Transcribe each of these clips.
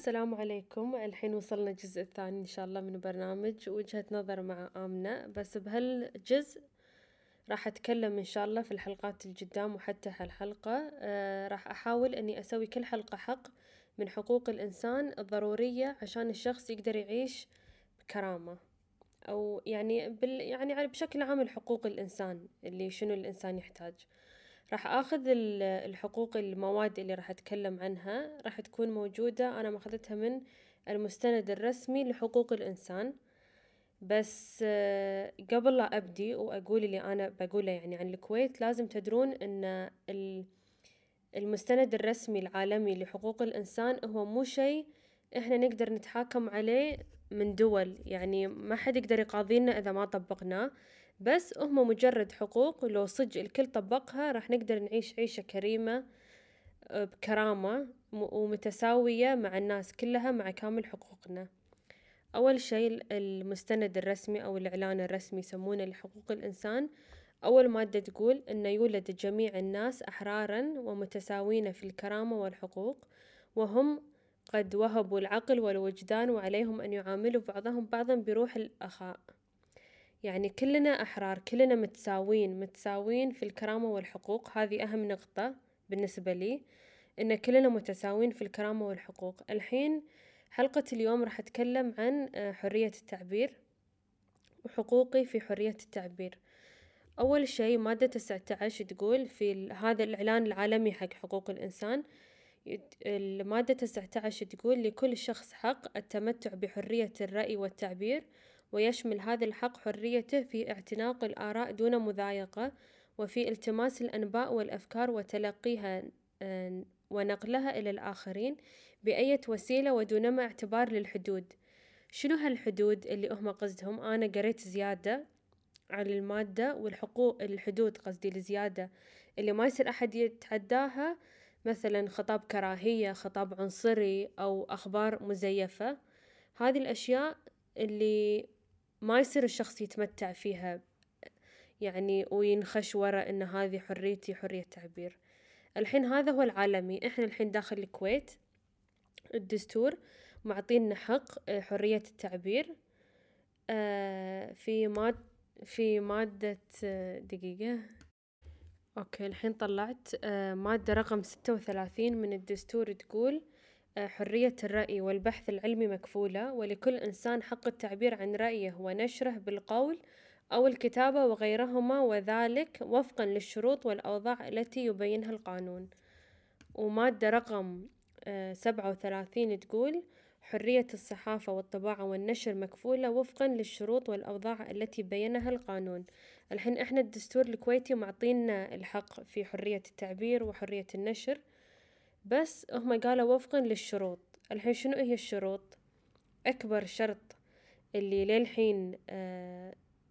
السلام عليكم. الحين وصلنا الجزء الثاني إن شاء الله من برنامج وجهة نظر مع آمنة، بس بهالجزء راح أتكلم إن شاء الله في الحلقات القدام وحتى هالحلقة راح أحاول أني أسوي كل حلقة حق من حقوق الإنسان الضرورية عشان الشخص يقدر يعيش بكرامة، أو يعني بشكل عام الحقوق الإنسان اللي شنو الإنسان يحتاج. راح أخذ الحقوق المواد اللي راح أتكلم عنها راح تكون موجودة، أنا ماخذتها من المستند الرسمي لحقوق الإنسان. بس قبل لا أبدي وأقول اللي أنا بقوله يعني عن الكويت، لازم تدرون أن المستند الرسمي العالمي لحقوق الإنسان هو مو شيء إحنا نقدر نتحاكم عليه من دول، يعني ما حد يقدر يقاضينا إذا ما طبقناه، بس هم مجرد حقوق لو صج الكل طبقها راح نقدر نعيش عيشة كريمة بكرامة ومتساوية مع الناس كلها، مع كامل حقوقنا. أول شيء المستند الرسمي أو الإعلان الرسمي يسمونه لحقوق الإنسان، أول مادة تقول إنه يولد جميع الناس أحراراً ومتساوين في الكرامة والحقوق، وهم قد وهبوا العقل والوجدان، وعليهم أن يعاملوا بعضهم بعضاً بروح الأخاء. يعني كلنا أحرار، كلنا متساوين في الكرامة والحقوق. هذه أهم نقطة بالنسبة لي، إن كلنا متساوين في الكرامة والحقوق. الحين حلقة اليوم راح أتكلم عن حرية التعبير وحقوقي في حرية التعبير. أول شيء مادة 19 تقول في هذا الإعلان العالمي حق حقوق الإنسان، المادة 19 تقول لكل شخص حق التمتع بحرية الرأي والتعبير، ويشمل هذا الحق حريته في اعتناق الآراء دون مضايقة، وفي التماس الأنباء والأفكار وتلقيها ونقلها إلى الآخرين بأي وسيلة ودون ما اعتبار للحدود. شنو هالحدود اللي هم قصدهم؟ أنا قريت زيادة على المادة، والحقوق الحدود قصدي لزيادة اللي ما يصير أحد يتعداها، مثلا خطاب كراهية، خطاب عنصري، أو أخبار مزيفة. هذه الأشياء اللي ما يصير الشخص يتمتع فيها يعني وينخش وراء إن هذه حريتي، حرية تعبير. الحين هذا هو العالمي، إحنا الحين داخل الكويت الدستور معطينا حق حرية التعبير. في مادة دقيقة، أوكي الحين طلعت مادة رقم 36 من الدستور تقول حرية الرأي والبحث العلمي مكفولة، ولكل إنسان حق التعبير عن رأيه ونشره بالقول أو الكتابة وغيرهما، وذلك وفقا للشروط والأوضاع التي يبينها القانون. ومادة رقم 37 تقول حرية الصحافة والطباعة والنشر مكفولة وفقا للشروط والأوضاع التي بينها القانون. الحين إحنا الدستور الكويتي معطينا الحق في حرية التعبير وحرية النشر، بس هم قالوا وفقا للشروط. الحين شنو هي الشروط؟ أكبر شرط اللي للحين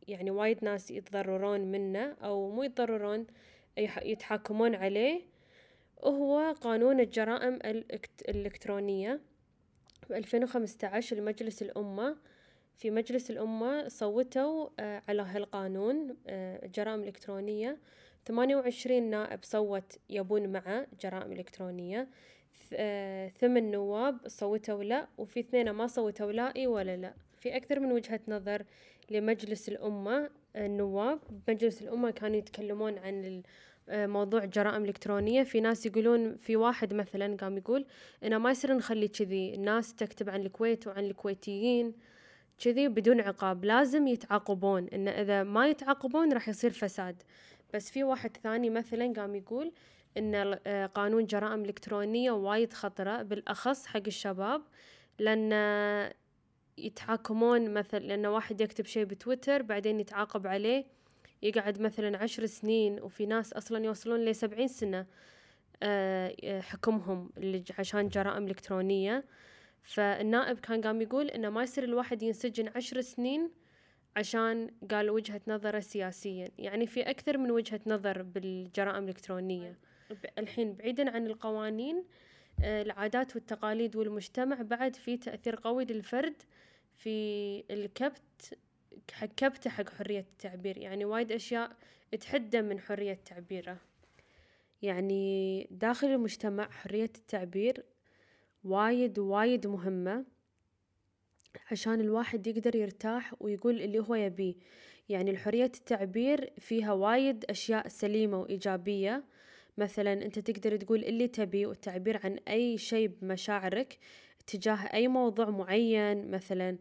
يعني وايد ناس يتضررون منه أو مو يتضررون يتحاكمون عليه، وهو قانون الجرائم الإلكترونية. في 2015 المجلس الأمة، في مجلس الأمة صوتوا على هالقانون الجرائم الإلكترونية، 28 نائب صوت يبون مع جرائم إلكترونية، 8 نواب صوتوا لا، وفي 2 ما صوتوا لائي ولا لا. في أكثر من وجهة نظر لمجلس الأمة. النواب مجلس الأمة كانوا يتكلمون عن موضوع جرائم إلكترونية، في ناس يقولون، في واحد مثلا قام يقول إنه ما يصير نخلي كذي الناس تكتب عن الكويت وعن الكويتيين كذي بدون عقاب، لازم يتعاقبون، إن إذا ما يتعاقبون راح يصير فساد. بس في واحد ثاني مثلا قام يقول إن قانون جرائم إلكترونية وايد خطرة، بالأخص حق الشباب، لأن يتحاكمون مثلا، لأن واحد يكتب شيء بتويتر بعدين يتعاقب عليه يقعد مثلا 10 سنين، وفي ناس أصلا يوصلون لي 70 سنة حكمهم عشان جرائم إلكترونية. فالنائب كان قام يقول إنه ما يصير الواحد ينسجن 10 سنين عشان قال وجهة نظره سياسيا. يعني في أكثر من وجهة نظر بالجرائم الإلكترونية. الحين بعيدا عن القوانين، العادات والتقاليد والمجتمع بعد في تأثير قوي للفرد في كبته حق حرية التعبير. يعني وايد أشياء تحدى من حرية تعبيره، يعني داخل المجتمع حرية التعبير وايد وايد مهمة عشان الواحد يقدر يرتاح ويقول اللي هو يبيه. يعني الحرية التعبير فيها وايد أشياء سليمة وإيجابية، مثلا أنت تقدر تقول اللي تبي والتعبير عن أي شيء بمشاعرك تجاه أي موضوع معين، مثلا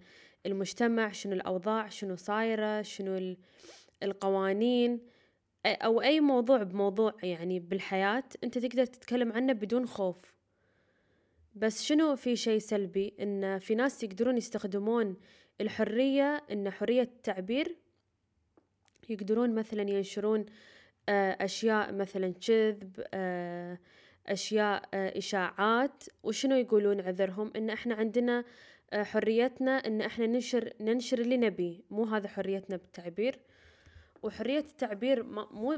المجتمع، شنو الأوضاع، شنو صايرة، شنو القوانين، أو أي موضوع بموضوع يعني بالحياة أنت تقدر تتكلم عنه بدون خوف. بس شنو في شيء سلبي؟ إن في ناس يقدرون يستخدمون الحرية، إن حرية التعبير يقدرون مثلا ينشرون أشياء مثلا كذب، أشياء إشاعات. وشنو يقولون عذرهم؟ إن إحنا عندنا حريتنا إن إحنا ننشر اللي نبي، مو هذا حريتنا بالتعبير. وحرية التعبير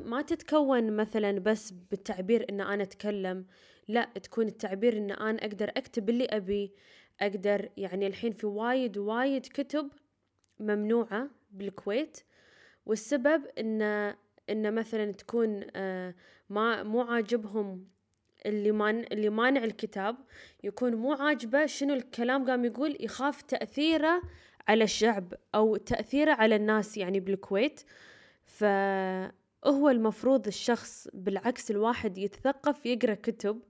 ما تتكون مثلا بس بالتعبير إن أنا أتكلم، لا، تكون التعبير إن أنا أقدر أكتب اللي أبي، أقدر يعني الحين في وايد وايد كتب ممنوعة بالكويت، والسبب إن مثلا تكون مو عاجبهم اللي مانع الكتاب، يكون مو عاجبه شنو الكلام قام يقول، يخاف تأثيره على الشعب أو تأثيره على الناس يعني بالكويت. فهو المفروض الشخص بالعكس الواحد يتثقف، يقرأ كتب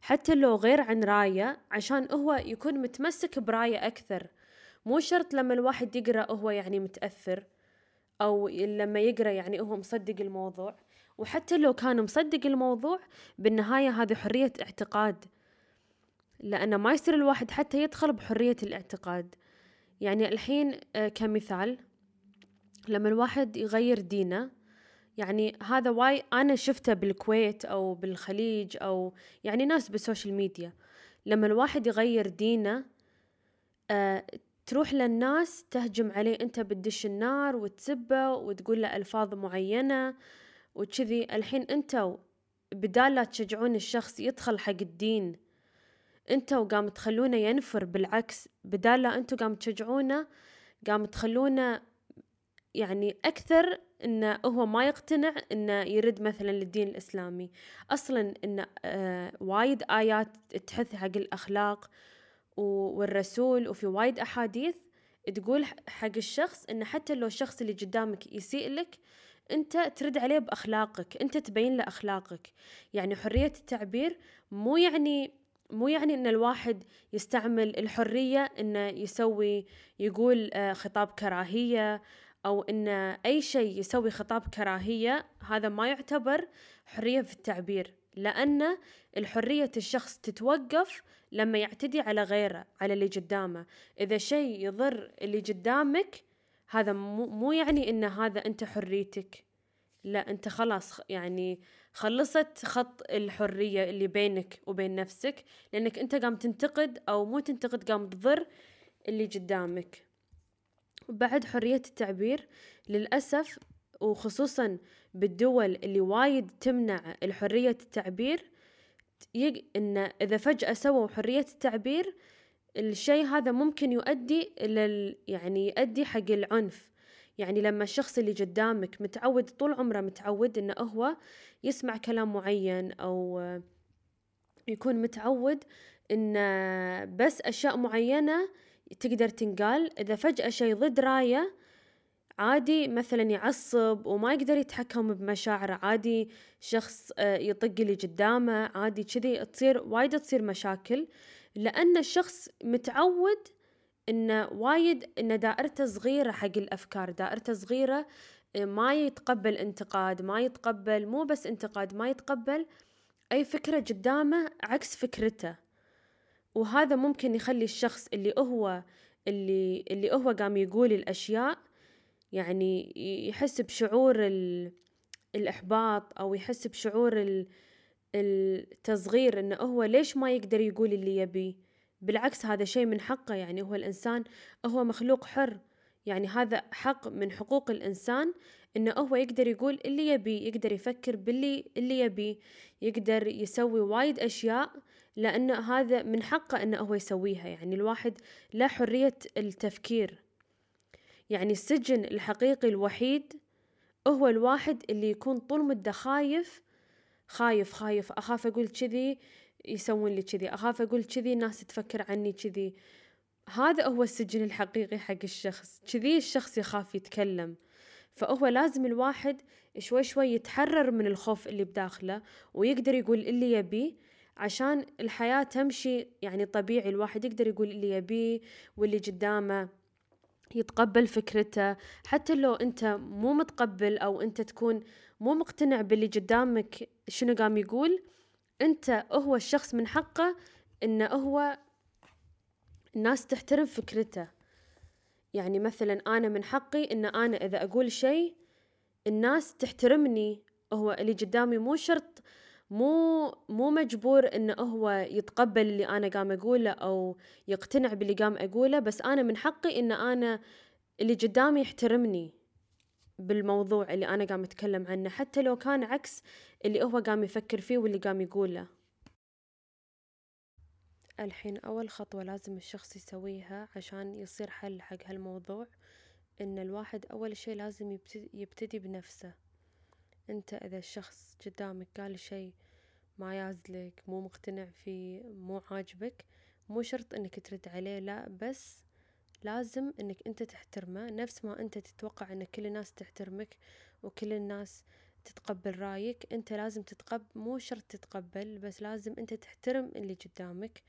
حتى لو غير عن راية، عشان هو يكون متمسك براية أكثر. مو شرط لما الواحد يقرأ هو يعني متأثر، أو لما يقرأ يعني هو مصدق الموضوع. وحتى لو كان مصدق الموضوع، بالنهاية هذه حرية اعتقاد، لأنه ما يصير الواحد حتى يدخل بحرية الاعتقاد. يعني الحين كمثال، لما الواحد يغير دينه، يعني هذا واي أنا شفته بالكويت أو بالخليج أو يعني ناس بالسوشيال ميديا، لما الواحد يغير دينه تروح للناس تهجم عليه، أنت بتدش النار وتسبه وتقول له ألفاظ معينة وكذي. الحين أنتوا بدال لا تشجعون الشخص يدخل حق الدين، أنتوا قام تخلونه ينفر. بالعكس، بدال لا أنتوا قام تشجعونه، قام تخلونه يعني أكثر إنه هو ما يقتنع إنه يرد مثلا للدين الإسلامي. أصلا إنه وايد آيات تحث حق الأخلاق والرسول، وفي وايد أحاديث تقول حق الشخص إنه حتى لو الشخص اللي قدامك يسيء لك، أنت ترد عليه بأخلاقك، أنت تبين له أخلاقك. يعني حرية التعبير مو يعني إن الواحد يستعمل الحرية إنه يقول خطاب كراهية، أو إن أي شيء يسوي خطاب كراهية، هذا ما يعتبر حرية في التعبير. لأن الحرية الشخص تتوقف لما يعتدي على غيره، على اللي قدامه. إذا شيء يضر اللي قدامك، هذا مو يعني إن هذا أنت حريتك، لا، أنت خلاص يعني خلصت خط الحرية اللي بينك وبين نفسك، لأنك أنت قام تنتقد أو مو تنتقد، قام تضر اللي قدامك. وبعد حرية التعبير للأسف، وخصوصا بالدول اللي وايد تمنع الحرية التعبير، إن إذا فجأة سووا حرية التعبير، الشيء هذا ممكن يؤدي يعني يؤدي حق العنف. يعني لما الشخص اللي قدامك متعود طول عمره متعود إنه هو يسمع كلام معين، أو يكون متعود إنه بس أشياء معينة تقدر تنقال، إذا فجأة شيء ضد راية عادي مثلا يعصب وما يقدر يتحكم بمشاعره، عادي شخص يطق اللي قدامه، عادي كذي تصير وايد مشاكل. لأن الشخص متعود إنه وايد إن دائرته صغيرة حق الأفكار، دائرته صغيرة، ما يتقبل انتقاد، ما يتقبل مو بس انتقاد، ما يتقبل أي فكرة قدامه عكس فكرته. وهذا ممكن يخلي الشخص اللي هو قام يقول الأشياء يعني يحس بشعور الإحباط، أو يحس بشعور التصغير، إنه هو ليش ما يقدر يقول اللي يبي. بالعكس، هذا شيء من حقه، يعني هو الإنسان هو مخلوق حر، يعني هذا حق من حقوق الإنسان إنه هو يقدر يقول اللي يبي، يقدر يفكر باللي يبي، يقدر يسوي وايد أشياء، لأن هذا من حقه إنه هو يسويها. يعني الواحد لا حرية التفكير. يعني السجن الحقيقي الوحيد هو الواحد اللي يكون طول مدة خايف، أخاف أقول كذي، يسوون لي كذي، أخاف أقول كذي الناس تفكر عني كذي. هذا هو السجن الحقيقي حق الشخص، كذي الشخص يخاف يتكلم. فهو لازم الواحد شوي شوي يتحرر من الخوف اللي بداخله ويقدر يقول اللي يبيه، عشان الحياة تمشي يعني طبيعي. الواحد يقدر يقول اللي يبيه واللي قدامه يتقبل فكرته، حتى لو أنت مو متقبل أو أنت تكون مو مقتنع باللي قدامك شنو قام يقول، أنت هو الشخص من حقه إنه هو الناس تحترم فكرته. يعني مثلا أنا من حقي إن أنا إذا أقول شيء الناس تحترمني، هو اللي قدامي مو شرط مو مجبور إنه هو يتقبل اللي أنا قام أقوله أو يقتنع باللي قام أقوله، بس أنا من حقي إن أنا اللي قدامي يحترمني بالموضوع اللي أنا قام أتكلم عنه، حتى لو كان عكس اللي هو قام يفكر فيه واللي قام يقوله. الحين أول خطوة لازم الشخص يسويها عشان يصير حل حق هالموضوع، إن الواحد أول شيء لازم يبتدي بنفسه. أنت إذا الشخص قدامك قال شيء ما يعزلك، مو مقتنع فيه، مو عاجبك، مو شرط إنك ترد عليه، لا، بس لازم إنك أنت تحترمه نفس ما أنت تتوقع إن كل الناس تحترمك وكل الناس تتقبل رأيك. أنت لازم مو شرط تتقبل، بس لازم أنت تحترم اللي قدامك،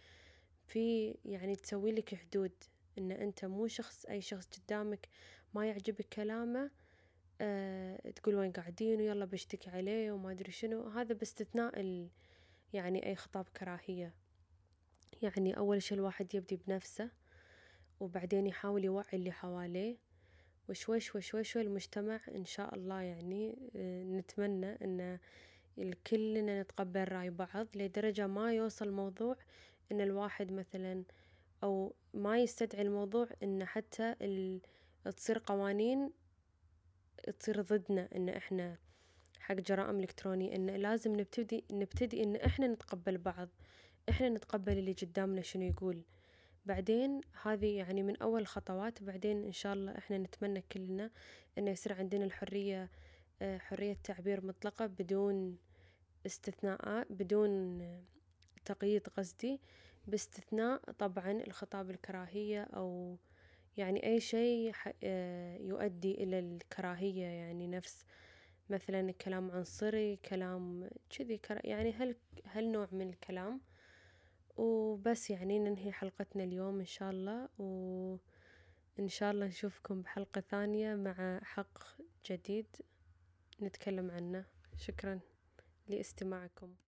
في يعني تسوي لك حدود إن أنت مو شخص، أي شخص قدامك ما يعجبك كلامه تقول وين قاعدين ويلا بشتكي عليه وما أدري شنو. هذا باستثناء يعني أي خطاب كراهية. يعني أول شيء الواحد يبدي بنفسه، وبعدين يحاول يوعي اللي حواليه، وشوي شوي شوي شوي المجتمع إن شاء الله يعني نتمنى إن كلنا نتقبل رأي بعض، لدرجة ما يوصل الموضوع إن الواحد مثلا أو ما يستدعي الموضوع إن حتى تصير قوانين تصير ضدنا، إن إحنا حق جرائم إلكترونية. إن لازم نبتدي إن إحنا نتقبل بعض، إحنا نتقبل اللي قدامنا شنو يقول. بعدين هذه يعني من أول خطوات. بعدين إن شاء الله إحنا نتمنى كلنا أن يصير عندنا الحرية، حرية تعبير مطلقة بدون استثناءات، بدون تقييد قصدي، باستثناء طبعا الخطاب الكراهية أو يعني أي شيء يؤدي إلى الكراهية، يعني نفس مثلا كلام عنصري، كلام كذي، يعني هالنوع من الكلام. وبس يعني ننهي حلقتنا اليوم إن شاء الله، وإن شاء الله نشوفكم بحلقة ثانية مع حق جديد نتكلم عنه. شكرا لاستماعكم.